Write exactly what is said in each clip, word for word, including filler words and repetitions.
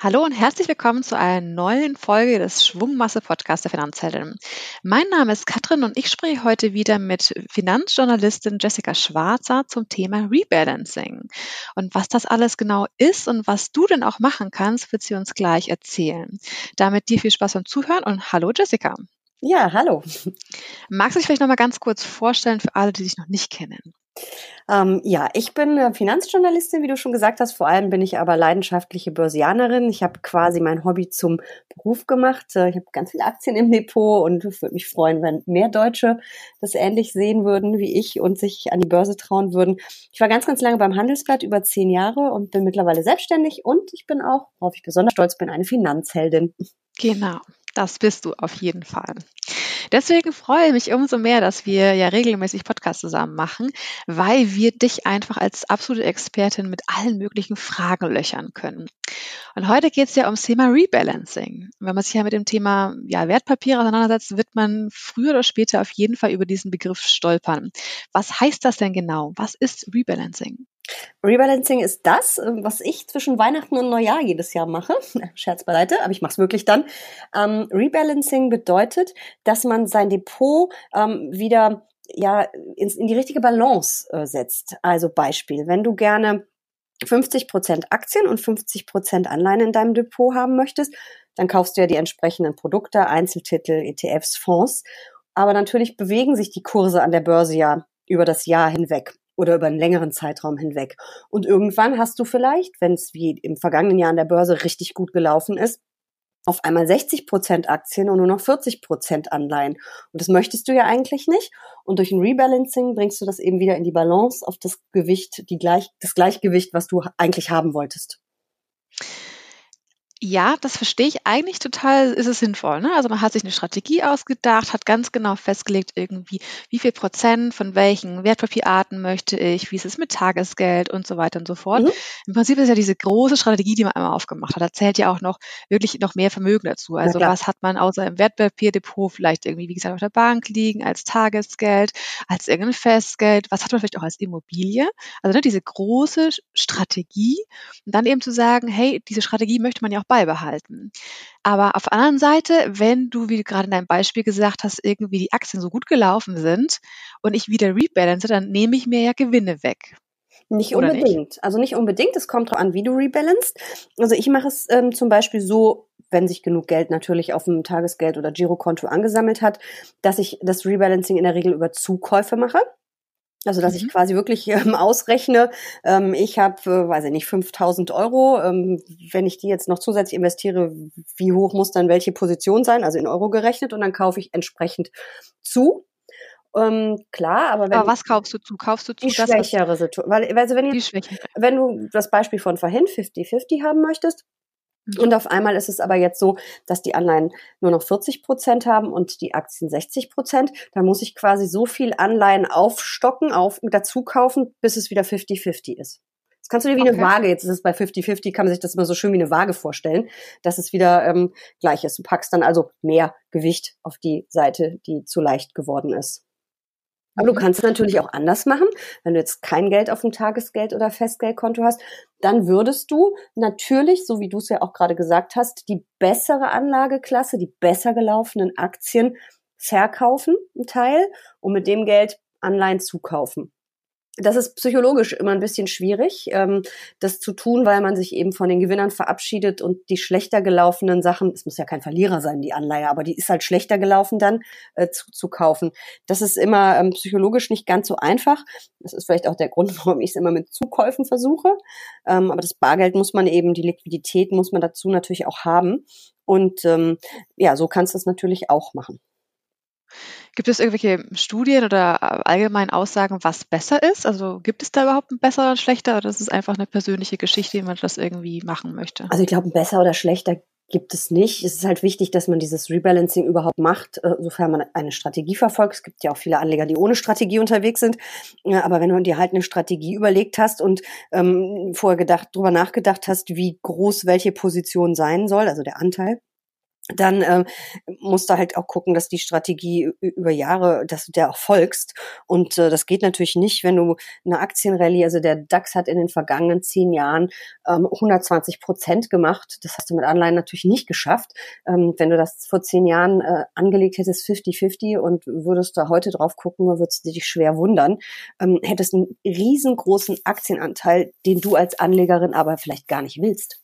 Hallo und herzlich willkommen zu einer neuen Folge des Schwungmasse-Podcasts der Finanzheldin. Mein Name ist Katrin und ich spreche heute wieder mit Finanzjournalistin Jessica Schwarzer zum Thema Rebalancing. Und was das alles genau ist und was du denn auch machen kannst, wird sie uns gleich erzählen. Damit dir viel Spaß beim Zuhören und hallo Jessica. Ja, hallo. Magst du dich vielleicht noch mal ganz kurz vorstellen für alle, die dich noch nicht kennen? Ähm, ja, ich bin Finanzjournalistin, wie du schon gesagt hast. Vor allem bin ich aber leidenschaftliche Börsianerin. Ich habe quasi mein Hobby zum Beruf gemacht. Ich habe ganz viele Aktien im Depot und würde mich freuen, wenn mehr Deutsche das ähnlich sehen würden wie ich und sich an die Börse trauen würden. Ich war ganz, ganz lange beim Handelsblatt, über zehn Jahre und bin mittlerweile selbstständig. Und ich bin auch, worauf ich besonders stolz bin, eine Finanzheldin. Genau. Das bist du auf jeden Fall. Deswegen freue ich mich umso mehr, dass wir ja regelmäßig Podcasts zusammen machen, weil wir dich einfach als absolute Expertin mit allen möglichen Fragen löchern können. Und heute geht es ja ums Thema Rebalancing. Wenn man sich ja mit dem Thema ja, Wertpapiere auseinandersetzt, wird man früher oder später auf jeden Fall über diesen Begriff stolpern. Was heißt das denn genau? Was ist Rebalancing? Rebalancing ist das, was ich zwischen Weihnachten und Neujahr jedes Jahr mache. Scherz beiseite, aber ich mache es wirklich dann. Ähm, Rebalancing bedeutet, dass man sein Depot ähm, wieder ja in, in die richtige Balance äh, setzt. Also Beispiel, wenn du gerne fünfzig Prozent Aktien und fünfzig Prozent Anleihen in deinem Depot haben möchtest, dann kaufst du ja die entsprechenden Produkte, Einzeltitel, E T Fs, Fonds. Aber natürlich bewegen sich die Kurse an der Börse ja über das Jahr hinweg. Oder über einen längeren Zeitraum hinweg. Und irgendwann hast du vielleicht, wenn es wie im vergangenen Jahr an der Börse richtig gut gelaufen ist, auf einmal sechzig Prozent Aktien und nur noch vierzig Prozent Anleihen. Und das möchtest du ja eigentlich nicht. Und durch ein Rebalancing bringst du das eben wieder in die Balance auf das Gewicht, die gleich, das Gleichgewicht, was du eigentlich haben wolltest. Ja, das verstehe ich eigentlich total, ist es sinnvoll, ne? Also man hat sich eine Strategie ausgedacht, hat ganz genau festgelegt irgendwie, wie viel Prozent von welchen Wertpapierarten möchte ich, wie ist es mit Tagesgeld und so weiter und so fort. Mhm. Im Prinzip ist ja diese große Strategie, die man einmal aufgemacht hat, da zählt ja auch noch wirklich noch mehr Vermögen dazu. Also was hat man außer im Wertpapierdepot vielleicht irgendwie, wie gesagt, auf der Bank liegen, als Tagesgeld, als irgendein Festgeld, was hat man vielleicht auch als Immobilie? Also ne, diese große Strategie und dann eben zu sagen, hey, diese Strategie möchte man ja auch beibehalten. Aber auf der anderen Seite, wenn du, wie du gerade in deinem Beispiel gesagt hast, irgendwie die Aktien so gut gelaufen sind und ich wieder rebalance, dann nehme ich mir ja Gewinne weg. Nicht Oder unbedingt. Nicht? Also nicht unbedingt. Es kommt drauf an, wie du rebalancest. Also ich mache es ähm, zum Beispiel so, wenn sich genug Geld natürlich auf dem Tagesgeld- oder Girokonto angesammelt hat, dass ich das Rebalancing in der Regel über Zukäufe mache. Also, dass ich quasi wirklich ähm, ausrechne, ähm, ich habe, äh, weiß ich nicht, fünftausend Euro, ähm, wenn ich die jetzt noch zusätzlich investiere, wie hoch muss dann welche Position sein, also in Euro gerechnet, und dann kaufe ich entsprechend zu. Ähm, klar, aber wenn aber was kaufst du zu? Kaufst du zu die das schwächere Situation? Weil, also wenn, jetzt, wenn du das Beispiel von vorhin fünfzig fünfzig haben möchtest, und auf einmal ist es aber jetzt so, dass die Anleihen nur noch vierzig Prozent haben und die Aktien sechzig Prozent. Da muss ich quasi so viel Anleihen aufstocken, auf, dazu kaufen, bis es wieder fifty fifty ist. Das kannst du dir wie okay. eine Waage, jetzt ist es bei fifty fifty, kann man sich das immer so schön wie eine Waage vorstellen, dass es wieder ähm, gleich ist. Du packst dann also mehr Gewicht auf die Seite, die zu leicht geworden ist. Aber du kannst es natürlich auch anders machen. Wenn du jetzt kein Geld auf dem Tagesgeld- oder Festgeldkonto hast, dann würdest du natürlich, so wie du es ja auch gerade gesagt hast, die bessere Anlageklasse, die besser gelaufenen Aktien verkaufen, einen Teil, und mit dem Geld Anleihen zukaufen. Das ist psychologisch immer ein bisschen schwierig, das zu tun, weil man sich eben von den Gewinnern verabschiedet und die schlechter gelaufenen Sachen, es muss ja kein Verlierer sein, die Anleihe, aber die ist halt schlechter gelaufen dann, äh, zu, zu kaufen. Das ist immer ähm, psychologisch nicht ganz so einfach. Das ist vielleicht auch der Grund, warum ich es immer mit Zukäufen versuche. Ähm, aber das Bargeld muss man eben, die Liquidität muss man dazu natürlich auch haben. Und ähm, ja, so kannst du es natürlich auch machen. Gibt es irgendwelche Studien oder allgemeinen Aussagen, was besser ist? Also gibt es da überhaupt ein besser oder schlechter oder ist es einfach eine persönliche Geschichte, wie man das irgendwie machen möchte? Also ich glaube, ein besser oder schlechter gibt es nicht. Es ist halt wichtig, dass man dieses Rebalancing überhaupt macht, sofern man eine Strategie verfolgt. Es gibt ja auch viele Anleger, die ohne Strategie unterwegs sind. Aber wenn du dir halt eine Strategie überlegt hast und ähm, vorher gedacht, drüber nachgedacht hast, wie groß welche Position sein soll, also der Anteil, dann äh, musst du halt auch gucken, dass die Strategie über Jahre, dass du der auch folgst. Und äh, das geht natürlich nicht, wenn du eine Aktienrallye, also der DAX hat in den vergangenen zehn Jahren ähm, hundertzwanzig Prozent gemacht. Das hast du mit Anleihen natürlich nicht geschafft. Ähm, wenn du das vor zehn Jahren äh, angelegt hättest, fünfzig fünfzig, und würdest da heute drauf gucken, würdest du dich schwer wundern. Ähm, hättest einen riesengroßen Aktienanteil, den du als Anlegerin aber vielleicht gar nicht willst,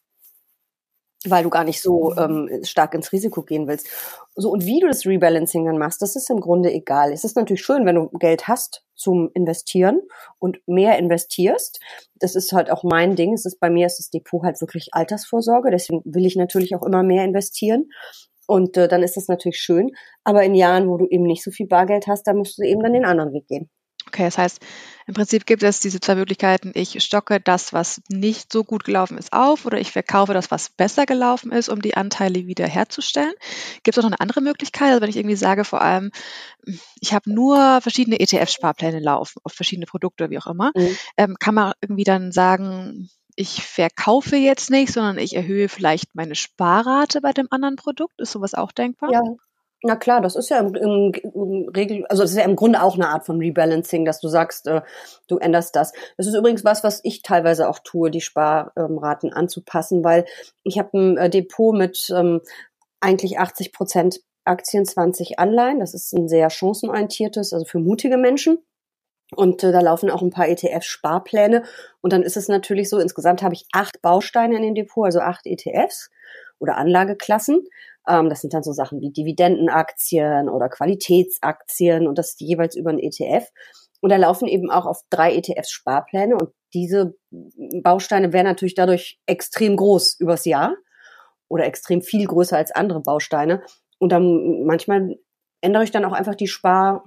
weil du gar nicht so ähm, stark ins Risiko gehen willst. So, und wie du das Rebalancing dann machst, das ist im Grunde egal. Es ist natürlich schön, wenn du Geld hast zum Investieren und mehr investierst. Das ist halt auch mein Ding. Es ist, bei mir ist das Depot halt wirklich Altersvorsorge. Deswegen will ich natürlich auch immer mehr investieren. Und äh, dann ist das natürlich schön. Aber in Jahren, wo du eben nicht so viel Bargeld hast, da musst du eben dann den anderen Weg gehen. Okay, das heißt, im Prinzip gibt es diese zwei Möglichkeiten. Ich stocke das, was nicht so gut gelaufen ist, auf, oder ich verkaufe das, was besser gelaufen ist, um die Anteile wiederherzustellen. Gibt es auch noch eine andere Möglichkeit? Also wenn ich irgendwie sage, vor allem, ich habe nur verschiedene E T F-Sparpläne laufen, auf verschiedene Produkte, wie auch immer, mhm. ähm, kann man irgendwie dann sagen, ich verkaufe jetzt nicht, sondern ich erhöhe vielleicht meine Sparrate bei dem anderen Produkt. Ist sowas auch denkbar? Ja. Na klar, das ist ja im, im, im Regel, also das ist ja im Grunde auch eine Art von Rebalancing, dass du sagst, äh, du änderst das. Das ist übrigens was, was ich teilweise auch tue, die Sparraten ähm, anzupassen, weil ich habe ein äh, Depot mit ähm, eigentlich achtzig Prozent Aktien, zwanzig Anleihen. Das ist ein sehr chancenorientiertes, also für mutige Menschen. Und äh, da laufen auch ein paar E T F-Sparpläne. Und dann ist es natürlich so, insgesamt habe ich acht Bausteine in dem Depot, also acht E T Fs oder Anlageklassen. Das sind dann so Sachen wie Dividendenaktien oder Qualitätsaktien, und das jeweils über einen E T F. Und da laufen eben auch auf drei E T Fs Sparpläne, und diese Bausteine wären natürlich dadurch extrem groß übers Jahr oder extrem viel größer als andere Bausteine. Und dann manchmal ändere ich dann auch einfach die Sparraten.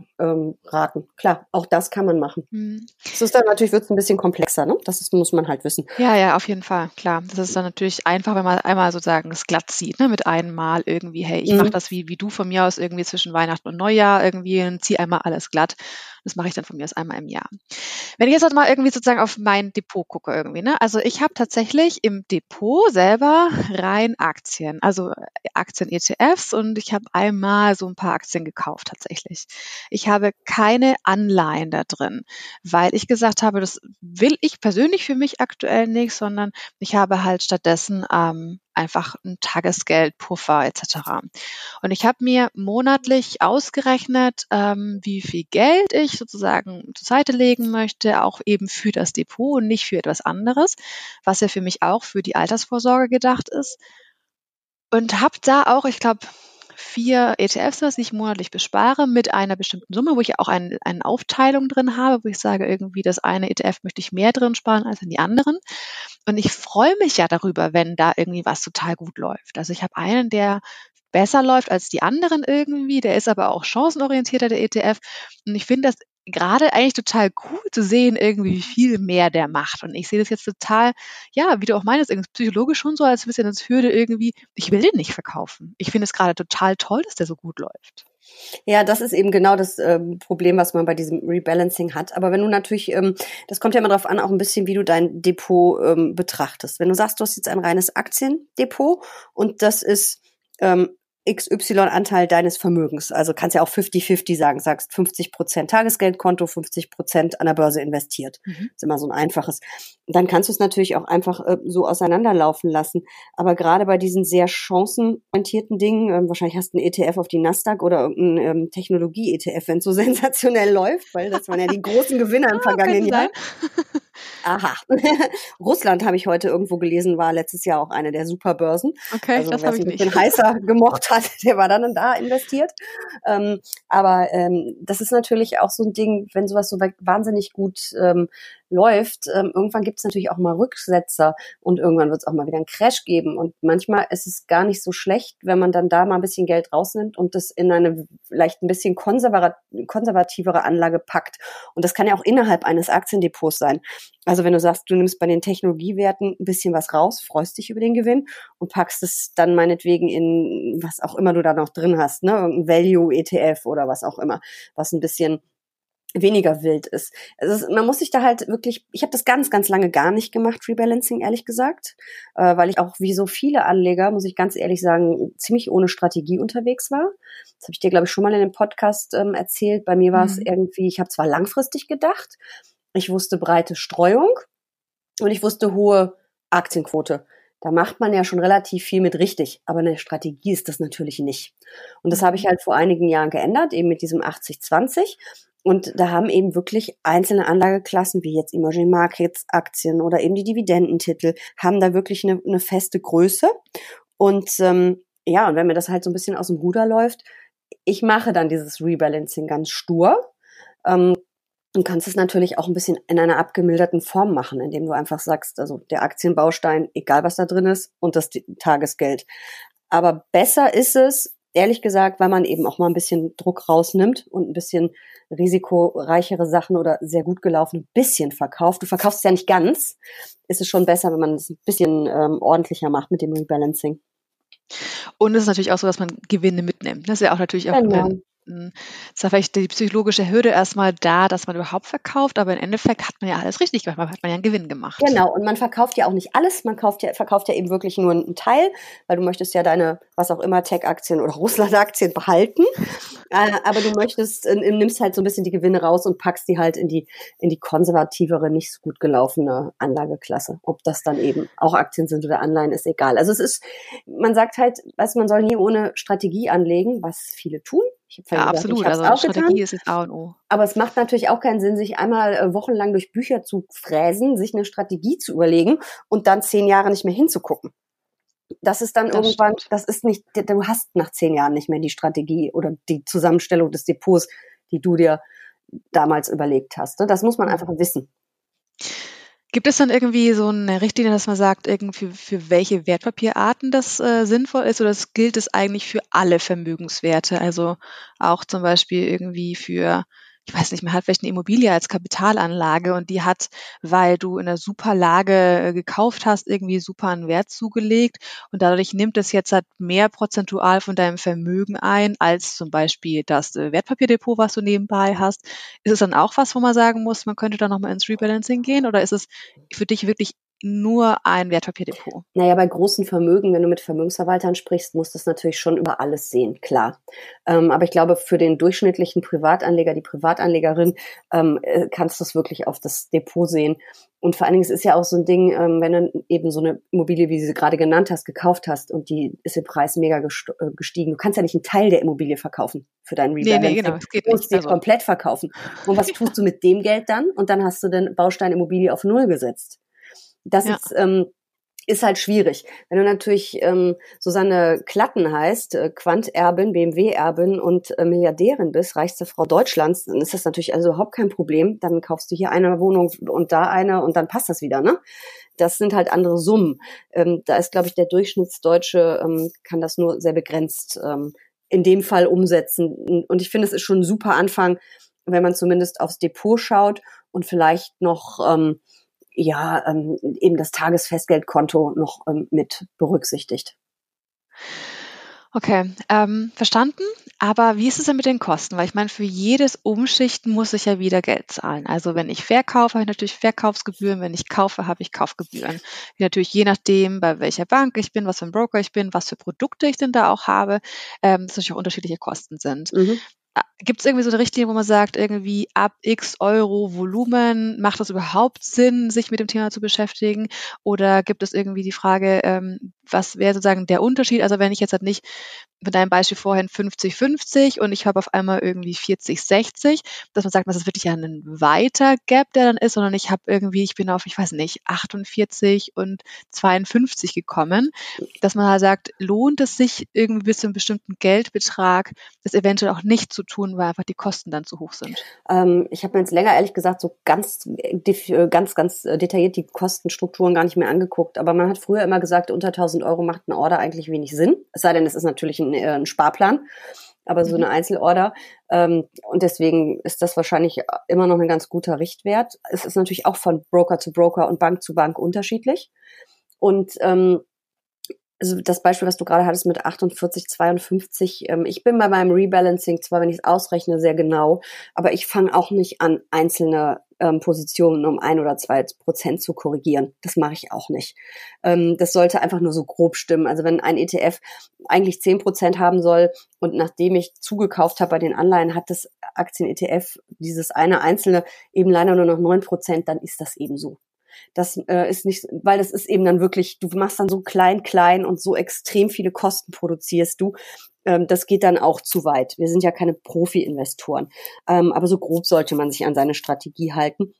Klar, auch das kann man machen. Mhm. Das ist dann natürlich, wird es ein bisschen komplexer, ne? Das ist, muss man halt wissen. Ja, ja, auf jeden Fall, klar. Das ist dann natürlich einfach, wenn man einmal sozusagen das glatt zieht, ne? Mit einem Mal irgendwie, hey, ich mhm. mache das wie, wie du von mir aus irgendwie zwischen Weihnachten und Neujahr irgendwie und ziehe einmal alles glatt. Das mache ich dann von mir aus einmal im Jahr. Wenn ich jetzt mal irgendwie sozusagen auf mein Depot gucke irgendwie, ne? Also ich habe tatsächlich im Depot selber rein Aktien, also Aktien-E T Fs, und ich habe einmal so ein paar Aktien gekauft tatsächlich. Ich habe keine Anleihen da drin, weil ich gesagt habe, das will ich persönlich für mich aktuell nicht, sondern ich habe halt stattdessen ähm, einfach ein Tagesgeld, Puffer et cetera. Und ich habe mir monatlich ausgerechnet, ähm, wie viel Geld ich sozusagen zur Seite legen möchte, auch eben für das Depot und nicht für etwas anderes, was ja für mich auch für die Altersvorsorge gedacht ist. Und habe da auch, ich glaube, vier E T Fs, was ich monatlich bespare, mit einer bestimmten Summe, wo ich auch ein, eine Aufteilung drin habe, wo ich sage, irgendwie das eine E T F möchte ich mehr drin sparen als in die anderen. Und ich freue mich ja darüber, wenn da irgendwie was total gut läuft. Also ich habe einen, der besser läuft als die anderen irgendwie, der ist aber auch chancenorientierter, der E T F. Und ich finde das gerade eigentlich total cool zu sehen, irgendwie wie viel mehr der macht. Und ich sehe das jetzt total, ja, wie du auch meinst, irgendwie psychologisch schon so als ein bisschen als Hürde irgendwie, ich will den nicht verkaufen. Ich finde es gerade total toll, dass der so gut läuft. Ja, das ist eben genau das äh, Problem, was man bei diesem Rebalancing hat. Aber wenn du natürlich, ähm, das kommt ja immer darauf an, auch ein bisschen, wie du dein Depot ähm, betrachtest. Wenn du sagst, du hast jetzt ein reines Aktiendepot und das ist ähm, X Y-Anteil deines Vermögens. Also kannst ja auch fünfzig fünfzig sagen, sagst fünfzig Prozent Tagesgeldkonto, fünfzig Prozent an der Börse investiert. Mhm. Ist immer so ein einfaches. Dann kannst du es natürlich auch einfach äh, so auseinanderlaufen lassen. Aber gerade bei diesen sehr chancenorientierten Dingen, ähm, wahrscheinlich hast du einen E T F auf die Nasdaq oder irgendeinen ähm, Technologie-E T F, wenn es so sensationell läuft, weil das waren ja die großen Gewinner im oh, vergangenen Jahr. Aha. Russland, habe ich heute irgendwo gelesen, war letztes Jahr auch eine der Superbörsen. Okay, also, das habe ich nicht. Wer es ein bisschen heißer gemocht hat, der war dann da investiert. Ähm, aber ähm, das ist natürlich auch so ein Ding, wenn sowas so wahnsinnig gut ähm, läuft, ähm, irgendwann gibt es natürlich auch mal Rücksetzer und irgendwann wird es auch mal wieder einen Crash geben. Und manchmal ist es gar nicht so schlecht, wenn man dann da mal ein bisschen Geld rausnimmt und das in eine vielleicht ein bisschen konservat- konservativere Anlage packt. Und das kann ja auch innerhalb eines Aktiendepots sein. Also wenn du sagst, du nimmst bei den Technologiewerten ein bisschen was raus, freust dich über den Gewinn und packst es dann meinetwegen in was auch immer du da noch drin hast, ne, irgendein Value E T F oder was auch immer, was ein bisschen weniger wild ist. Also man muss sich da halt wirklich, ich habe das ganz, ganz lange gar nicht gemacht, Rebalancing, ehrlich gesagt, äh, weil ich auch wie so viele Anleger, muss ich ganz ehrlich sagen, ziemlich ohne Strategie unterwegs war. Das habe ich dir, glaube ich, schon mal in dem Podcast ähm, erzählt. Bei mir war es mhm. irgendwie, ich habe zwar langfristig gedacht, ich wusste breite Streuung und ich wusste hohe Aktienquote. Da macht man ja schon relativ viel mit richtig, aber eine Strategie ist das natürlich nicht. Und das habe ich halt vor einigen Jahren geändert, eben mit diesem achtzig zwanzig. Und da haben eben wirklich einzelne Anlageklassen, wie jetzt Emerging Markets, Aktien oder eben die Dividendentitel, haben da wirklich eine, eine feste Größe. Und ähm, ja, und wenn mir das halt so ein bisschen aus dem Ruder läuft, ich mache dann dieses Rebalancing ganz stur. Ähm, Du kannst es natürlich auch ein bisschen in einer abgemilderten Form machen, indem du einfach sagst, also der Aktienbaustein, egal was da drin ist, und das Tagesgeld. Aber besser ist es, ehrlich gesagt, weil man eben auch mal ein bisschen Druck rausnimmt und ein bisschen risikoreichere Sachen oder sehr gut gelaufen ein bisschen verkauft. Du verkaufst es ja nicht ganz. Ist es schon besser, wenn man es ein bisschen ähm, ordentlicher macht mit dem Rebalancing. Und es ist natürlich auch so, dass man Gewinne mitnimmt. Das ist ja auch natürlich auch genau. Ist ja vielleicht die psychologische Hürde erstmal da, dass man überhaupt verkauft, aber im Endeffekt hat man ja alles richtig gemacht, hat man ja einen Gewinn gemacht. Genau, und man verkauft ja auch nicht alles, man kauft ja, verkauft ja eben wirklich nur einen Teil, weil du möchtest ja deine, was auch immer, Tech-Aktien oder Russland-Aktien behalten, aber du möchtest, nimmst halt so ein bisschen die Gewinne raus und packst die halt in die, in die konservativere, nicht so gut gelaufene Anlageklasse. Ob das dann eben auch Aktien sind oder Anleihen, ist egal. Also es ist, man sagt halt, weißt, man soll nie ohne Strategie anlegen, was viele tun. Ich ja, gesagt, absolut. Ich also auch Strategie getan, ist jetzt A und O. Aber es macht natürlich auch keinen Sinn, sich einmal wochenlang durch Bücher zu fräsen, sich eine Strategie zu überlegen und dann zehn Jahre nicht mehr hinzugucken. Das ist dann das irgendwann, stimmt. das ist nicht, du hast nach zehn Jahren nicht mehr die Strategie oder die Zusammenstellung des Depots, die du dir damals überlegt hast. Das muss man einfach wissen. Gibt es dann irgendwie so eine Richtlinie, dass man sagt, irgendwie für welche Wertpapierarten das äh, sinnvoll ist, oder das gilt es eigentlich für alle Vermögenswerte? Also auch zum Beispiel irgendwie für, ich weiß nicht, man hat vielleicht eine Immobilie als Kapitalanlage und die hat, weil du in einer super Lage äh, gekauft hast, irgendwie super einen Wert zugelegt und dadurch nimmt es jetzt halt mehr prozentual von deinem Vermögen ein als zum Beispiel das äh, Wertpapierdepot, was du nebenbei hast. Ist es dann auch was, wo man sagen muss, man könnte da nochmal ins Rebalancing gehen, oder ist es für dich wirklich nur ein Wertpapierdepot? Naja, bei großen Vermögen, wenn du mit Vermögensverwaltern sprichst, musst du das natürlich schon über alles sehen, klar. Ähm, aber ich glaube, für den durchschnittlichen Privatanleger, die Privatanlegerin, ähm, kannst du es wirklich auf das Depot sehen. Und vor allen Dingen, es ist ja auch so ein Ding, ähm, wenn du eben so eine Immobilie, wie du sie gerade genannt hast, gekauft hast und die ist im Preis mega gestiegen. Du kannst ja nicht einen Teil der Immobilie verkaufen für deinen Rebalancing. Nee, nee, genau. Das geht nicht. Du musst sie also komplett verkaufen. Und was tust du mit dem Geld dann? Und dann hast du den Baustein Immobilie auf Null gesetzt. Das ja. ist, ähm, ist halt schwierig. Wenn du natürlich ähm, Susanne Klatten heißt, äh, Quant-Erbin, B M W-Erbin und äh, Milliardärin bist, reichste Frau Deutschlands, dann ist das natürlich also überhaupt kein Problem. Dann kaufst du hier eine Wohnung und da eine und dann passt das wieder, ne? Das sind halt andere Summen. Ähm, da ist, glaube ich, der Durchschnittsdeutsche, ähm, kann das nur sehr begrenzt ähm, in dem Fall umsetzen. Und ich finde, es ist schon ein super Anfang, wenn man zumindest aufs Depot schaut und vielleicht noch Ähm, ja, ähm, eben das Tagesfestgeldkonto noch ähm, mit berücksichtigt. Okay, ähm, verstanden. Aber wie ist es denn mit den Kosten? Weil ich meine, für jedes Umschichten muss ich ja wieder Geld zahlen. Also wenn ich verkaufe, habe ich natürlich Verkaufsgebühren. Wenn ich kaufe, habe ich Kaufgebühren. Wie natürlich je nachdem, bei welcher Bank ich bin, was für ein Broker ich bin, was für Produkte ich denn da auch habe, ähm, dass natürlich auch unterschiedliche Kosten sind. Mhm. Gibt es irgendwie so eine Richtlinie, wo man sagt, irgendwie ab x Euro Volumen, macht das überhaupt Sinn, sich mit dem Thema zu beschäftigen? Oder gibt es irgendwie die Frage, ähm, was wäre sozusagen der Unterschied? Also wenn ich jetzt halt nicht, mit deinem Beispiel vorhin fünfzig fünfzig und ich habe auf einmal irgendwie vierzig sechzig, dass man sagt, das ist wirklich ein weiter Gap, der dann ist, sondern ich habe irgendwie, ich bin auf, ich weiß nicht, achtundvierzig und zweiundfünfzig gekommen, dass man halt sagt, lohnt es sich irgendwie bis zu einem bestimmten Geldbetrag, das eventuell auch nicht zu tun, weil einfach die Kosten dann zu hoch sind? Ähm, ich habe mir jetzt länger, ehrlich gesagt, so ganz, ganz, ganz detailliert die Kostenstrukturen gar nicht mehr angeguckt, aber man hat früher immer gesagt, unter tausend Euro macht eine Order eigentlich wenig Sinn, es sei denn, es ist natürlich ein Ein Sparplan, aber so eine Einzelorder. Und deswegen ist das wahrscheinlich immer noch ein ganz guter Richtwert. Es ist natürlich auch von Broker zu Broker und Bank zu Bank unterschiedlich. Und ähm, also das Beispiel, was du gerade hattest mit achtundvierzig, zweiundfünfzig, ähm, ich bin bei meinem Rebalancing zwar, wenn ich es ausrechne, sehr genau, aber ich fange auch nicht an, einzelne ähm, Positionen um ein oder zwei Prozent zu korrigieren. Das mache ich auch nicht. Ähm, das sollte einfach nur so grob stimmen. Also wenn ein E T F eigentlich zehn Prozent haben soll und nachdem ich zugekauft habe bei den Anleihen, hat das Aktien-E T F, dieses eine einzelne, eben leider nur noch neun Prozent, dann ist das eben so. Das äh, ist nicht, weil das ist eben dann wirklich, du machst dann so klein, klein und so extrem viele Kosten produzierst du. Ähm, das geht dann auch zu weit. Wir sind ja keine Profi-Investoren. Ähm, aber so grob sollte man sich an seine Strategie halten.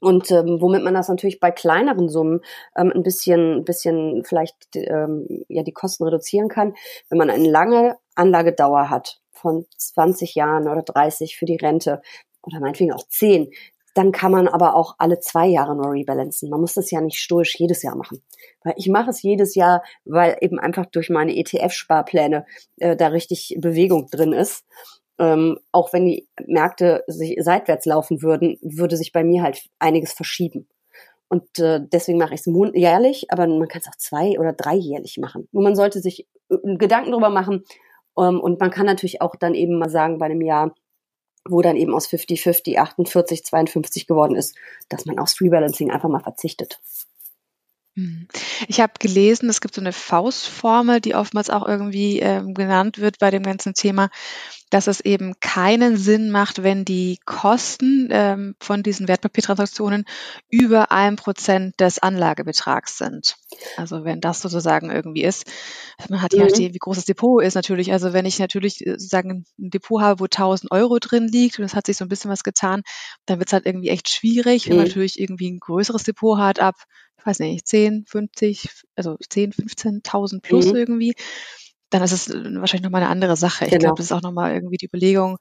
Und ähm, womit man das natürlich bei kleineren Summen ähm, ein bisschen, ein bisschen vielleicht ähm, ja die Kosten reduzieren kann, wenn man eine lange Anlagedauer hat von zwanzig Jahren oder dreißig für die Rente oder meinetwegen auch zehn, dann kann man aber auch alle zwei Jahre nur rebalancen. Man muss das ja nicht stoisch jedes Jahr machen. Weil ich mache es jedes Jahr, weil eben einfach durch meine E T F-Sparpläne äh, da richtig Bewegung drin ist. Ähm, auch wenn die Märkte sich seitwärts laufen würden, würde sich bei mir halt einiges verschieben. Und äh, deswegen mache ich es jährlich, aber man kann es auch zwei- oder dreijährlich machen. Nur man sollte sich äh, Gedanken drüber machen. Ähm, und man kann natürlich auch dann eben mal sagen, bei einem Jahr, wo dann eben aus fünfzig fünfzig achtundvierzig, zweiundfünfzig geworden ist, dass man aufs Rebalancing einfach mal verzichtet. Ich habe gelesen, es gibt so eine Faustformel, die oftmals auch irgendwie äh, genannt wird bei dem ganzen Thema, dass es eben keinen Sinn macht, wenn die Kosten ähm, von diesen Wertpapiertransaktionen über ein Prozent des Anlagebetrags sind. Also wenn das sozusagen irgendwie ist, man hat je mhm. nachdem, wie groß das Depot ist natürlich. Also wenn ich natürlich sozusagen ein Depot habe, wo tausend Euro drin liegt und es hat sich so ein bisschen was getan, dann wird es halt irgendwie echt schwierig. Mhm. Wenn man natürlich irgendwie ein größeres Depot hat ab, ich weiß nicht, zehn, fünfzig, also zehn, fünfzehntausend plus mhm. irgendwie, dann ist es wahrscheinlich nochmal eine andere Sache. Ich genau. glaube, das ist auch nochmal irgendwie die Überlegung,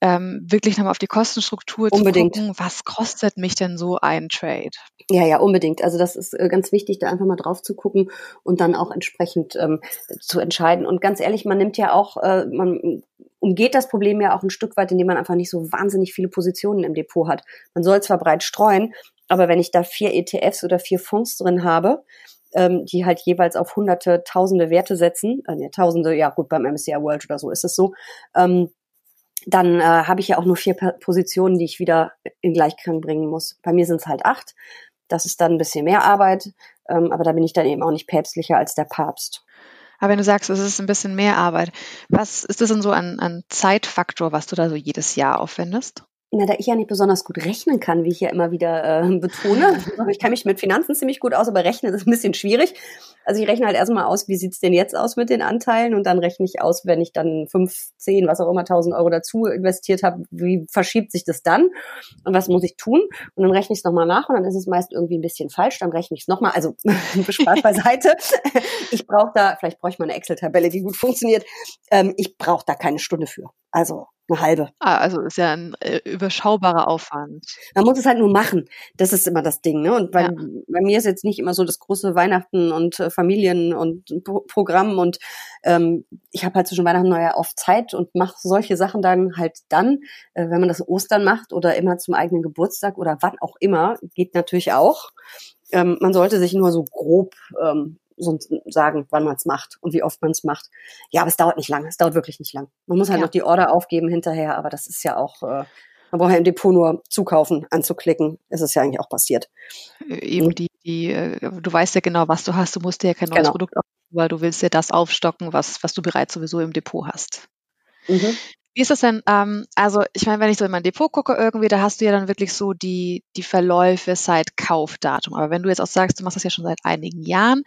ähm, wirklich nochmal auf die Kostenstruktur unbedingt. zu gucken, was kostet mich denn so ein Trade? Ja, ja, unbedingt. Also das ist ganz wichtig, da einfach mal drauf zu gucken und dann auch entsprechend ähm, zu entscheiden. Und ganz ehrlich, man nimmt ja auch, äh, man umgeht das Problem ja auch ein Stück weit, indem man einfach nicht so wahnsinnig viele Positionen im Depot hat. Man soll zwar breit streuen, aber wenn ich da vier E T Fs oder vier Fonds drin habe, die halt jeweils auf hunderte, tausende Werte setzen, äh, ne, tausende, ja gut, beim M S C I World oder so ist es so, ähm, dann äh, habe ich ja auch nur vier Positionen, die ich wieder in Gleichklang bringen muss. Bei mir sind es halt acht, das ist dann ein bisschen mehr Arbeit, ähm, aber da bin ich dann eben auch nicht päpstlicher als der Papst. Aber wenn du sagst, es ist ein bisschen mehr Arbeit, was ist das denn so an, an Zeitfaktor, was du da so jedes Jahr aufwendest? Na, da ich ja nicht besonders gut rechnen kann, wie ich ja immer wieder äh, betone. Ich kann mich mit Finanzen ziemlich gut aus, aber rechnen ist ein bisschen schwierig. Also ich rechne halt erstmal aus, wie sieht's denn jetzt aus mit den Anteilen und dann rechne ich aus, wenn ich dann fünf, zehn, was auch immer, tausend Euro dazu investiert habe, wie verschiebt sich das dann und was muss ich tun? Und dann rechne ich es nochmal nach und dann ist es meist irgendwie ein bisschen falsch, dann rechne ich es nochmal, also Spaß beiseite. Ich brauche da, vielleicht brauche ich mal eine Excel-Tabelle, die gut funktioniert. Ähm, ich brauche da keine Stunde für, also eine halbe. Ah, also ist ja ein äh, überschaubarer Aufwand. Man muss es halt nur machen. Das ist immer das Ding, ne? Und bei, ja. bei mir ist jetzt nicht immer so das große Weihnachten und äh, Familien und Pro- Programm und ähm, ich habe halt zwischen Weihnachten und Neujahr oft Zeit und mache solche Sachen dann halt dann, äh, wenn man das Ostern macht oder immer zum eigenen Geburtstag oder wann auch immer, geht natürlich auch. Ähm, man sollte sich nur so grob ähm, so sagen, wann man es macht und wie oft man es macht. Ja, aber es dauert nicht lange. Es dauert wirklich nicht lang. Man muss halt ja. noch die Order aufgeben hinterher, aber das ist ja auch, äh, man braucht ja im Depot nur zukaufen, anzuklicken. Das ist ja eigentlich auch passiert. Eben die, die äh, du weißt ja genau, was du hast. Du musst dir ja kein neues genau. Produkt aufbauen, weil du willst ja das aufstocken, was, was du bereits sowieso im Depot hast. Mhm. Wie ist das denn, ähm, also ich meine, wenn ich so in mein Depot gucke irgendwie, da hast du ja dann wirklich so die die Verläufe seit Kaufdatum. Aber wenn du jetzt auch sagst, du machst das ja schon seit einigen Jahren,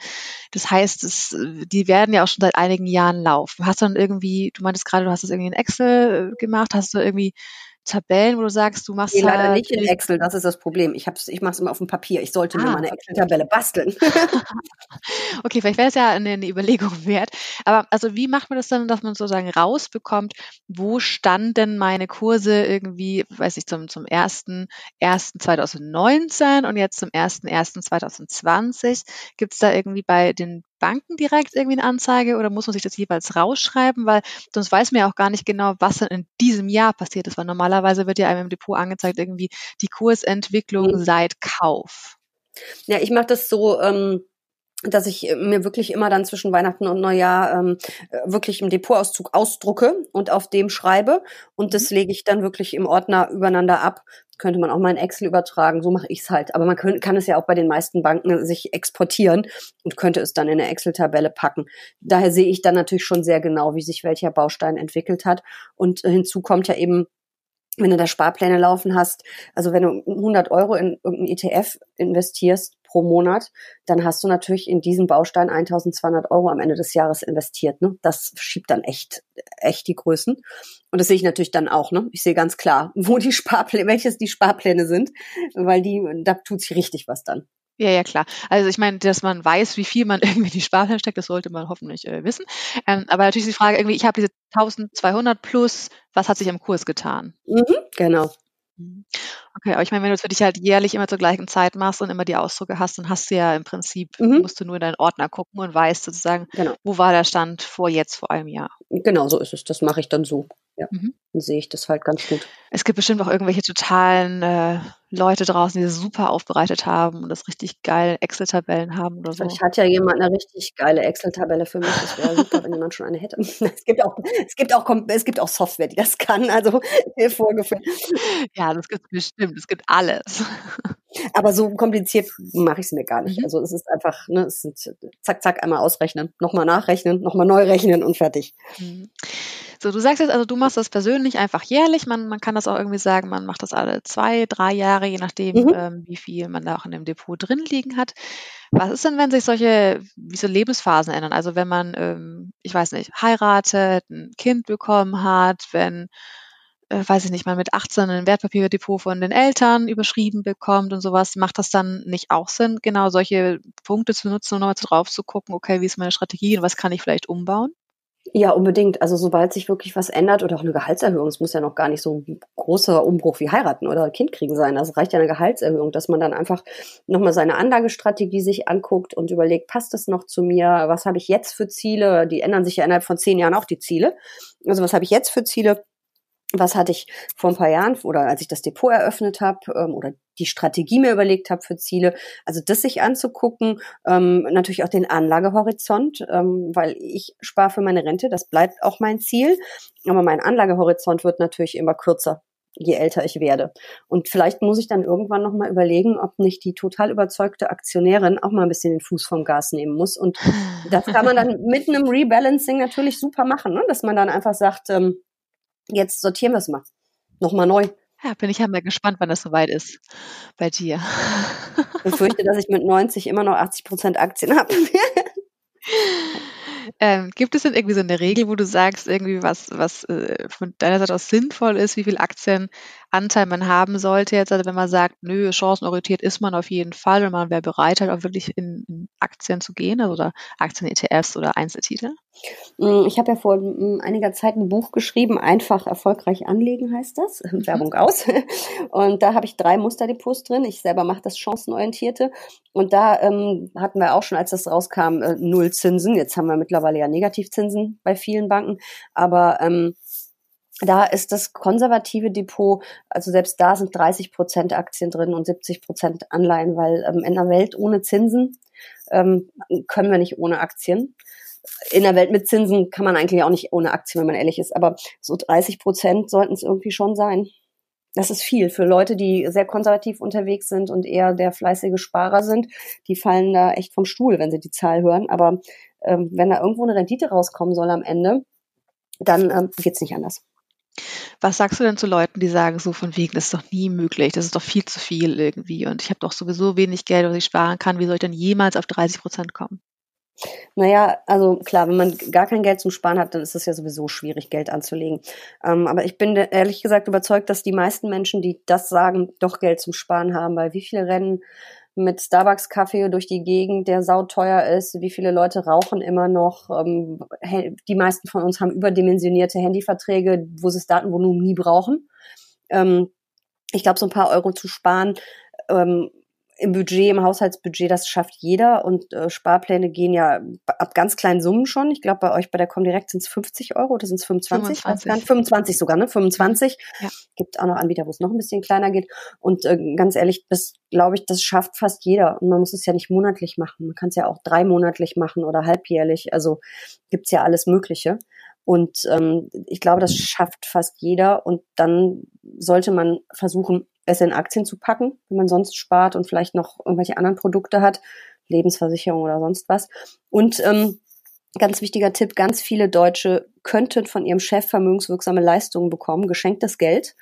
das heißt, es, die werden ja auch schon seit einigen Jahren laufen. Hast du dann irgendwie, du meintest gerade, du hast das irgendwie in Excel gemacht, hast du irgendwie Tabellen, wo du sagst, du machst nee, leider halt nicht in Excel, das ist das Problem. Ich hab's, ich mache es immer auf dem Papier. Ich sollte ah, mir mal eine Excel-Tabelle basteln. Okay, vielleicht wäre es ja eine, eine Überlegung wert. Aber also wie macht man das dann, dass man sozusagen rausbekommt, wo standen meine Kurse irgendwie, weiß ich, zum zum ersten ersten zweitausendneunzehn und jetzt zum ersten ersten zweitausendzwanzig? Gibt es da irgendwie bei den Banken direkt irgendwie eine Anzeige oder muss man sich das jeweils rausschreiben, weil sonst weiß man ja auch gar nicht genau, was denn in diesem Jahr passiert ist, weil normalerweise wird ja einem im Depot angezeigt irgendwie die Kursentwicklung mhm. seit Kauf. Ja, ich mache das so, ähm, dass ich mir wirklich immer dann zwischen Weihnachten und Neujahr ähm, wirklich im Depotauszug ausdrucke und auf dem schreibe. Und das lege ich dann wirklich im Ordner übereinander ab. Könnte man auch mal in Excel übertragen, so mache ich es halt. Aber man kann, kann es ja auch bei den meisten Banken sich exportieren und könnte es dann in eine Excel-Tabelle packen. Daher sehe ich dann natürlich schon sehr genau, wie sich welcher Baustein entwickelt hat. Und hinzu kommt ja eben, wenn du da Sparpläne laufen hast, also wenn du hundert Euro in irgendein E T F investierst pro Monat, dann hast du natürlich in diesen Baustein eintausendzweihundert Euro am Ende des Jahres investiert. Ne? Das schiebt dann echt, echt die Größen. Und das sehe ich natürlich dann auch. Ne? Ich sehe ganz klar, wo die Sparpläne, welches die Sparpläne sind, weil die, da tut sich richtig was dann. Ja, ja, klar. Also ich meine, dass man weiß, wie viel man irgendwie in die Sparpläne steckt, das sollte man hoffentlich äh, wissen. Ähm, aber natürlich ist die Frage irgendwie, ich habe diese eintausendzweihundert plus, was hat sich am Kurs getan? Mhm, genau. Okay, aber ich meine, wenn du es für dich halt jährlich immer zur gleichen Zeit machst und immer die Ausdrucke hast, dann hast du ja im Prinzip, mhm. musst du nur in deinen Ordner gucken und weißt sozusagen, genau. wo war der Stand vor jetzt, vor einem Jahr. Genau, so ist es. Das mache ich dann so. Ja. Mhm. Dann sehe ich das halt ganz gut. Es gibt bestimmt auch irgendwelche totalen äh, Leute draußen, die das super aufbereitet haben und das richtig geile Excel-Tabellen haben oder so. Ich hatte ja jemand eine richtig geile Excel-Tabelle für mich. Das wäre super, wenn jemand schon eine hätte. Es gibt auch, es gibt auch, es gibt auch Software, die das kann. Also mir vorgeführt. Ja, das gibt es bestimmt. Es gibt alles. Aber so kompliziert mache ich es mir gar nicht. Also es ist einfach, ne, es sind zack, zack, einmal ausrechnen, nochmal nachrechnen, nochmal neu rechnen und fertig. Mhm. So, du sagst jetzt also, du machst das persönlich einfach jährlich. Man, man kann das auch irgendwie sagen, man macht das alle zwei, drei Jahre, je nachdem, mhm. ähm, wie viel man da auch in dem Depot drin liegen hat. Was ist denn, wenn sich solche wie so Lebensphasen ändern? Also wenn man, ähm, ich weiß nicht, heiratet, ein Kind bekommen hat, wenn, äh, weiß ich nicht, man mit achtzehn ein Wertpapierdepot von den Eltern überschrieben bekommt und sowas, macht das dann nicht auch Sinn, genau solche Punkte zu nutzen und nochmal drauf zu gucken, okay, wie ist meine Strategie und was kann ich vielleicht umbauen? Ja, unbedingt. Also sobald sich wirklich was ändert oder auch eine Gehaltserhöhung, es muss ja noch gar nicht so ein großer Umbruch wie heiraten oder Kind kriegen sein. Das reicht ja eine Gehaltserhöhung, dass man dann einfach nochmal seine Anlagestrategie sich anguckt und überlegt, passt das noch zu mir? Was habe ich jetzt für Ziele? Die ändern sich ja innerhalb von zehn Jahren auch, die Ziele. Also was habe ich jetzt für Ziele? Was hatte ich vor ein paar Jahren oder als ich das Depot eröffnet habe oder die Strategie mir überlegt habe für Ziele, also das sich anzugucken, ähm, natürlich auch den Anlagehorizont, ähm, weil ich spare für meine Rente, das bleibt auch mein Ziel, aber mein Anlagehorizont wird natürlich immer kürzer, je älter ich werde. Und vielleicht muss ich dann irgendwann nochmal überlegen, ob nicht die total überzeugte Aktionärin auch mal ein bisschen den Fuß vom Gas nehmen muss. Und das kann man dann mit einem Rebalancing natürlich super machen, ne? Dass man dann einfach sagt, ähm, jetzt sortieren wir es mal, nochmal neu. Ja, bin ich ja mal gespannt, wann das soweit ist bei dir. Ich befürchte, dass ich mit neunzig immer noch achtzig Prozent Aktien habe. ähm, gibt es denn irgendwie so eine Regel, wo du sagst, irgendwie was, was äh, von deiner Seite aus sinnvoll ist, wie viel Aktienanteil man haben sollte jetzt? Also wenn man sagt, nö, chancenorientiert ist man auf jeden Fall und man wäre bereit, halt auch wirklich in, in Aktien zu gehen, also oder Aktien-E T Fs oder Einzeltitel? Ich habe ja vor einiger Zeit ein Buch geschrieben, einfach erfolgreich anlegen heißt das, Werbung aus. Und da habe ich drei Musterdepots drin. Ich selber mache das chancenorientierte. Und da ähm, hatten wir auch schon, als das rauskam, äh, null Zinsen. Jetzt haben wir mittlerweile ja Negativzinsen bei vielen Banken. Aber ähm, da ist das konservative Depot, also selbst da sind dreißig Prozent Aktien drin und siebzig Prozent Anleihen, weil ähm, in einer Welt ohne Zinsen ähm, können wir nicht ohne Aktien. In der Welt mit Zinsen kann man eigentlich auch nicht ohne Aktien, wenn man ehrlich ist, aber so dreißig Prozent sollten es irgendwie schon sein. Das ist viel für Leute, die sehr konservativ unterwegs sind und eher der fleißige Sparer sind. Die fallen da echt vom Stuhl, wenn sie die Zahl hören. Aber ähm, wenn da irgendwo eine Rendite rauskommen soll am Ende, dann ähm, geht's nicht anders. Was sagst du denn zu Leuten, die sagen so von wegen, das ist doch nie möglich, das ist doch viel zu viel irgendwie und ich habe doch sowieso wenig Geld, was ich sparen kann, wie soll ich denn jemals auf dreißig Prozent kommen? Naja, also klar, wenn man gar kein Geld zum Sparen hat, dann ist es ja sowieso schwierig, Geld anzulegen. Ähm, aber ich bin ehrlich gesagt überzeugt, dass die meisten Menschen, die das sagen, doch Geld zum Sparen haben, weil wie viele rennen mit Starbucks-Kaffee durch die Gegend, der sauteuer ist, wie viele Leute rauchen immer noch. Ähm, die meisten von uns haben überdimensionierte Handyverträge, wo sie das Datenvolumen nie brauchen. Ähm, ich glaube, so ein paar Euro zu sparen, ähm, im Budget, im Haushaltsbudget, das schafft jeder, und äh, Sparpläne gehen ja ab ganz kleinen Summen schon. Ich glaube, bei euch bei der Comdirect sind es fünfzig Euro oder sind es fünfundzwanzig? fünfundzwanzig. fünfundzwanzig sogar, ne? fünfundzwanzig. Ja. Gibt auch noch Anbieter, wo es noch ein bisschen kleiner geht. Und äh, ganz ehrlich, das glaube ich, das schafft fast jeder. Und man muss es ja nicht monatlich machen. Man kann es ja auch dreimonatlich machen oder halbjährlich. Also gibt's ja alles Mögliche. Und ähm, ich glaube, das schafft fast jeder. Und dann sollte man versuchen, es in Aktien zu packen, wenn man sonst spart und vielleicht noch irgendwelche anderen Produkte hat, Lebensversicherung oder sonst was. Und ähm, ganz wichtiger Tipp, ganz viele Deutsche könnten von ihrem Chef vermögenswirksame Leistungen bekommen, geschenktes Geld,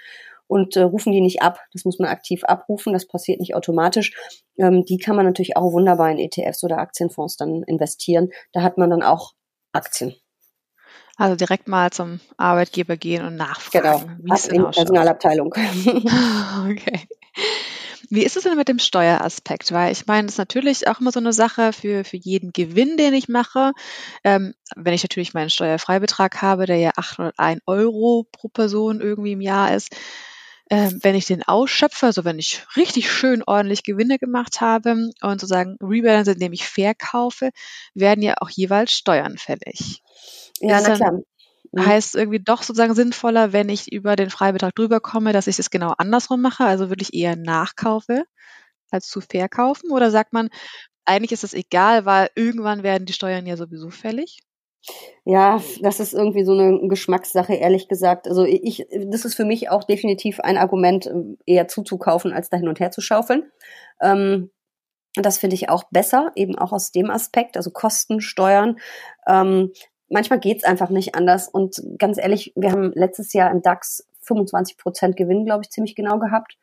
und äh, rufen die nicht ab. Das muss man aktiv abrufen, das passiert nicht automatisch. Ähm, die kann man natürlich auch wunderbar in E T Fs oder Aktienfonds dann investieren. Da hat man dann auch Aktien. Also direkt mal zum Arbeitgeber gehen und nachfragen. Genau, in der Personalabteilung. Okay. Wie ist es denn mit dem Steueraspekt? Weil ich meine, das ist natürlich auch immer so eine Sache für, für jeden Gewinn, den ich mache. Ähm, wenn ich natürlich meinen Steuerfreibetrag habe, der ja achthundertein Euro pro Person irgendwie im Jahr ist, ähm, wenn ich den ausschöpfe, also wenn ich richtig schön ordentlich Gewinne gemacht habe und sozusagen rebalance, indem ich verkaufe, werden ja auch jeweils Steuern fällig. Ja, na klar. Mhm. Heißt irgendwie doch sozusagen sinnvoller, wenn ich über den Freibetrag drüber komme, dass ich es genau andersrum mache, also würde ich eher nachkaufe als zu verkaufen, oder sagt man, eigentlich ist es egal, weil irgendwann werden die Steuern ja sowieso fällig? Ja, das ist irgendwie so eine Geschmackssache, ehrlich gesagt. Also ich, das ist für mich auch definitiv ein Argument, eher zuzukaufen, als da hin und her zu schaufeln. Ähm, das finde ich auch besser, eben auch aus dem Aspekt, also Kosten, Steuern. Ähm, Manchmal geht's einfach nicht anders, und ganz ehrlich, wir haben letztes Jahr im DAX fünfundzwanzig Prozent Gewinn, glaube ich, ziemlich genau gehabt,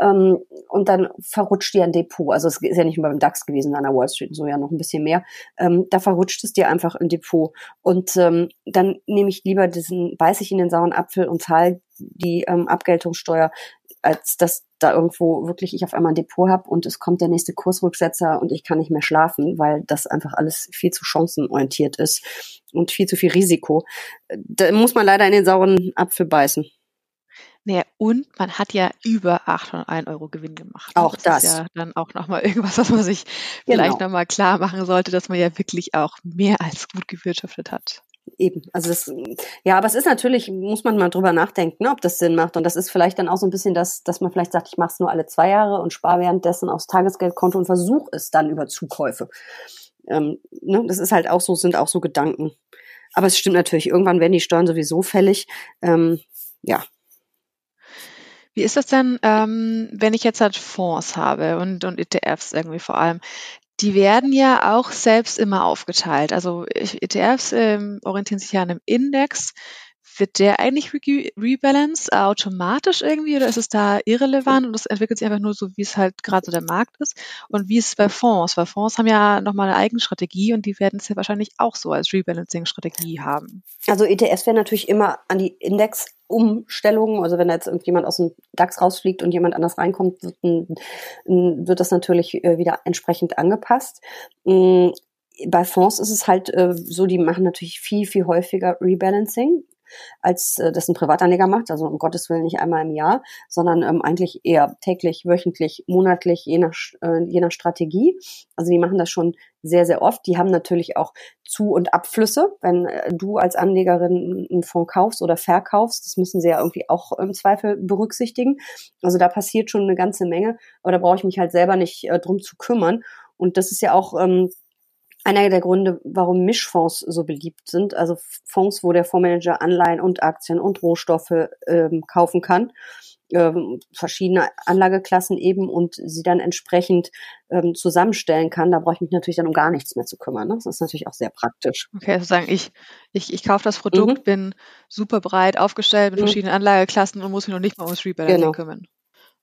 ähm, und dann verrutscht dir ein Depot, also es ist ja nicht nur beim DAX gewesen, an der Wall Street und so, ja noch ein bisschen mehr, ähm, da verrutscht es dir einfach ein Depot, und ähm, dann nehme ich lieber diesen, beiß ich in den sauren Apfel und zahle die ähm, Abgeltungssteuer, als dass da irgendwo wirklich ich auf einmal ein Depot habe und es kommt der nächste Kursrücksetzer und ich kann nicht mehr schlafen, weil das einfach alles viel zu chancenorientiert ist und viel zu viel Risiko. Da muss man leider in den sauren Apfel beißen. Naja, und man hat ja über achthundertein Euro Gewinn gemacht. Auch das. Das ist ja dann auch nochmal irgendwas, was man sich genau. vielleicht nochmal klar machen sollte, dass man ja wirklich auch mehr als gut gewirtschaftet hat. Eben, also das, ja, aber es ist natürlich, muss man mal drüber nachdenken, ne, ob das Sinn macht, und das ist vielleicht dann auch so ein bisschen das, dass man vielleicht sagt, ich mache es nur alle zwei Jahre und spare währenddessen aufs Tagesgeldkonto und versuche es dann über Zukäufe. Ähm, ne, das ist halt auch so, sind auch so Gedanken. Aber es stimmt natürlich, irgendwann werden die Steuern sowieso fällig. Ähm, ja. Wie ist das denn, ähm, wenn ich jetzt halt Fonds habe und, und E T Fs irgendwie vor allem? Die werden ja auch selbst immer aufgeteilt. Also E T Fs ähm, orientieren sich ja an einem Index. Wird der eigentlich re- rebalanced automatisch irgendwie, oder ist es da irrelevant und es entwickelt sich einfach nur so, wie es halt gerade so der Markt ist? Und wie ist es bei Fonds? Weil Fonds haben ja nochmal eine eigene Strategie, und die werden es ja wahrscheinlich auch so als Rebalancing-Strategie haben. Also E T Fs werden natürlich immer an die Index Umstellungen, also wenn da jetzt irgendjemand aus dem DAX rausfliegt und jemand anders reinkommt, wird das natürlich wieder entsprechend angepasst. Bei Fonds ist es halt so, die machen natürlich viel, viel häufiger Rebalancing, als das ein Privatanleger macht, also um Gottes Willen nicht einmal im Jahr, sondern ähm, eigentlich eher täglich, wöchentlich, monatlich, je nach, äh, je nach Strategie. Also die machen das schon sehr, sehr oft. Die haben natürlich auch Zu- und Abflüsse, wenn äh, du als Anlegerin einen Fonds kaufst oder verkaufst, das müssen sie ja irgendwie auch im Zweifel berücksichtigen. Also da passiert schon eine ganze Menge, aber da brauche ich mich halt selber nicht äh, drum zu kümmern. Und das ist ja auch Ähm, einer der Gründe, warum Mischfonds so beliebt sind, also Fonds, wo der Fondsmanager Anleihen und Aktien und Rohstoffe ähm, kaufen kann, ähm, verschiedene Anlageklassen eben, und sie dann entsprechend ähm, zusammenstellen kann. Da brauche ich mich natürlich dann um gar nichts mehr zu kümmern, ne? Das ist natürlich auch sehr praktisch. Okay, also sagen, ich, ich, ich kaufe das Produkt, mhm. bin super breit aufgestellt mit mhm. verschiedenen Anlageklassen und muss mich noch nicht mal ums Rebalancing genau. kümmern.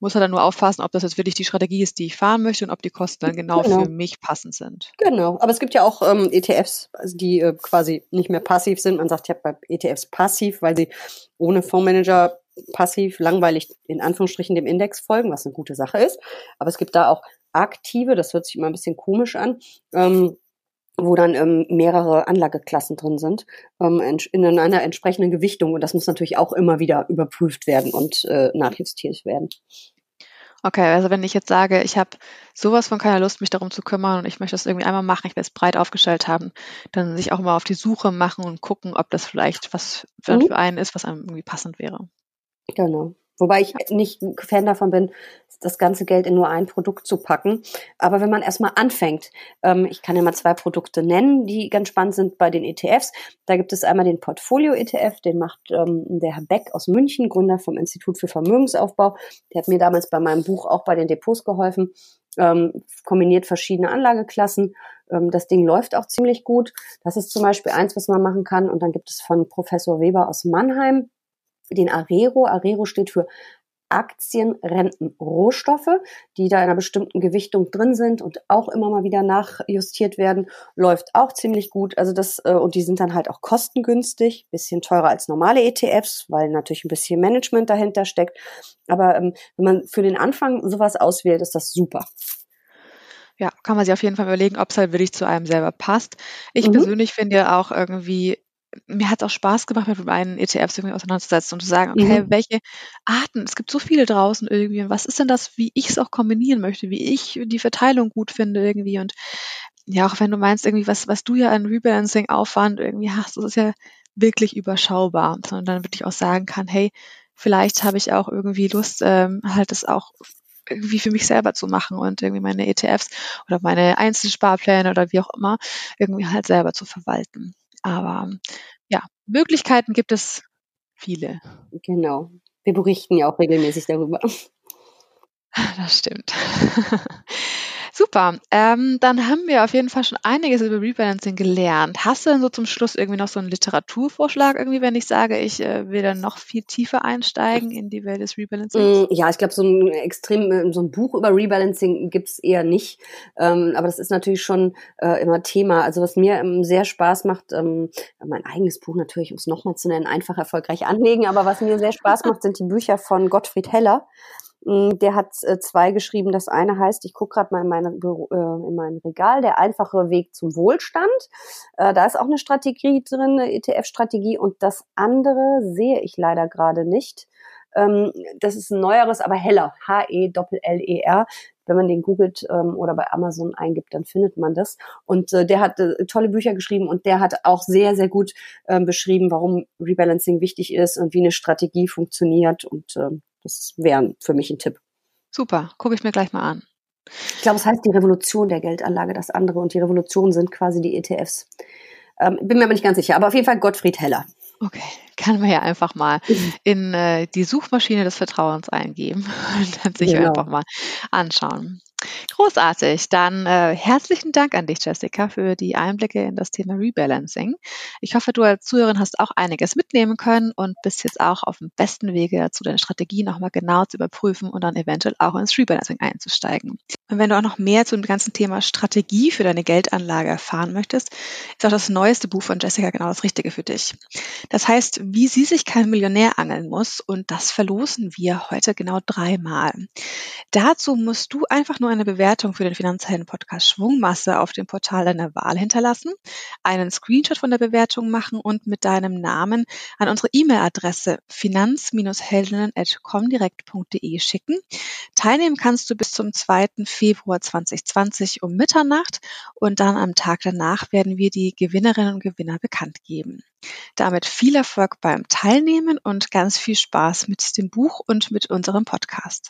Muss er dann nur aufpassen, ob das jetzt wirklich die Strategie ist, die ich fahren möchte, und ob die Kosten dann genau, genau. für mich passend sind. Genau, aber es gibt ja auch ähm, E T Fs, die äh, quasi nicht mehr passiv sind. Man sagt ja bei E T Fs passiv, weil sie ohne Fondsmanager passiv, langweilig in Anführungsstrichen dem Index folgen, was eine gute Sache ist. Aber es gibt da auch aktive, das hört sich immer ein bisschen komisch an, ähm, wo dann ähm, mehrere Anlageklassen drin sind, ähm, in einer entsprechenden Gewichtung. Und das muss natürlich auch immer wieder überprüft werden und äh, nachjustiert werden. Okay, also wenn ich jetzt sage, ich habe sowas von keine Lust, mich darum zu kümmern und ich möchte das irgendwie einmal machen, ich will es breit aufgestellt haben, dann sich auch mal auf die Suche machen und gucken, ob das vielleicht was für, mhm. für einen ist, was einem irgendwie passend wäre. Genau. Wobei ich nicht Fan davon bin, das ganze Geld in nur ein Produkt zu packen. Aber wenn man erstmal anfängt, ähm, ich kann ja mal zwei Produkte nennen, die ganz spannend sind bei den E T Fs. Da gibt es einmal den Portfolio-E T F, den macht ähm, der Herr Beck aus München, Gründer vom Institut für Vermögensaufbau. Der hat mir damals bei meinem Buch auch bei den Depots geholfen, ähm, kombiniert verschiedene Anlageklassen. Ähm, das Ding läuft auch ziemlich gut. Das ist zum Beispiel eins, was man machen kann. Und dann gibt es von Professor Weber aus Mannheim den Arero. Arero steht für Aktien, Renten, Rohstoffe, die da in einer bestimmten Gewichtung drin sind und auch immer mal wieder nachjustiert werden, läuft auch ziemlich gut. Also das, und die sind dann halt auch kostengünstig, bisschen teurer als normale E T Fs, weil natürlich ein bisschen Management dahinter steckt. Aber ähm, wenn man für den Anfang sowas auswählt, ist das super. Ja, kann man sich auf jeden Fall überlegen, ob es halt wirklich zu einem selber passt. Ich mhm. persönlich finde ja auch irgendwie, mir hat es auch Spaß gemacht, mit meinen E T Fs irgendwie auseinanderzusetzen und zu sagen, okay, mhm. welche Arten, es gibt so viele draußen irgendwie, und was ist denn das, wie ich es auch kombinieren möchte, wie ich die Verteilung gut finde irgendwie. Und ja, auch wenn du meinst, irgendwie, was, was du ja an Rebalancing-Aufwand irgendwie hast, das ist ja wirklich überschaubar. Und dann wirklich auch sagen kann, hey, vielleicht habe ich auch irgendwie Lust, ähm, halt das auch irgendwie für mich selber zu machen und irgendwie meine E T Fs oder meine Einzelsparpläne oder wie auch immer, irgendwie halt selber zu verwalten. Aber ja, Möglichkeiten gibt es viele. Genau. Wir berichten ja auch regelmäßig darüber. Das stimmt. Super. Ähm, dann haben wir auf jeden Fall schon einiges über Rebalancing gelernt. Hast du denn so zum Schluss irgendwie noch so einen Literaturvorschlag irgendwie, wenn ich sage, ich äh, will dann noch viel tiefer einsteigen in die Welt des Rebalancings? Ja, ich glaube, so ein extrem, so ein Buch über Rebalancing gibt es eher nicht. Ähm, aber das ist natürlich schon äh, immer Thema. Also was mir ähm, sehr Spaß macht, ähm, mein eigenes Buch natürlich, um es nochmal zu nennen, einfach erfolgreich anlegen. Aber was mir sehr Spaß macht, sind die Bücher von Gottfried Heller. Der hat zwei geschrieben. Das eine heißt, ich gucke gerade mal in, meine, äh, in mein Regal, der einfache Weg zum Wohlstand. Äh, da ist auch eine Strategie drin, eine E T F-Strategie. Und das andere sehe ich leider gerade nicht. Ähm, das ist ein neueres, aber Heller. H E L L E R. Wenn man den googelt ähm, oder bei Amazon eingibt, dann findet man das. Und äh, der hat äh, tolle Bücher geschrieben und der hat auch sehr, sehr gut äh, beschrieben, warum Rebalancing wichtig ist und wie eine Strategie funktioniert und äh, das wäre für mich ein Tipp. Super, gucke ich mir gleich mal an. Ich glaube, es heißt die Revolution der Geldanlage, das andere. Und die Revolution sind quasi die E T Fs. Ähm, bin mir aber nicht ganz sicher, aber auf jeden Fall Gottfried Heller. Okay, kann man ja einfach mal in äh, die Suchmaschine des Vertrauens eingeben und dann sich genau. einfach mal anschauen. Großartig. Dann äh, herzlichen Dank an dich, Jessica, für die Einblicke in das Thema Rebalancing. Ich hoffe, du als Zuhörerin hast auch einiges mitnehmen können und bist jetzt auch auf dem besten Wege dazu, deine Strategie nochmal genau zu überprüfen und dann eventuell auch ins Rebalancing einzusteigen. Und wenn du auch noch mehr zu dem ganzen Thema Strategie für deine Geldanlage erfahren möchtest, ist auch das neueste Buch von Jessica genau das Richtige für dich. Das heißt, wie sie sich kein Millionär angeln muss, und das verlosen wir heute genau dreimal. Dazu musst du einfach nur eine Bewertung für den Finanzhelden-Podcast Schwungmasse auf dem Portal deiner Wahl hinterlassen, einen Screenshot von der Bewertung machen und mit deinem Namen an unsere E-Mail-Adresse finanz heldinnen at comdirect punkt de schicken. Teilnehmen kannst du bis zum zweiten Februar zweitausendzwanzig um Mitternacht und dann am Tag danach werden wir die Gewinnerinnen und Gewinner bekannt geben. Damit viel Erfolg beim Teilnehmen und ganz viel Spaß mit dem Buch und mit unserem Podcast.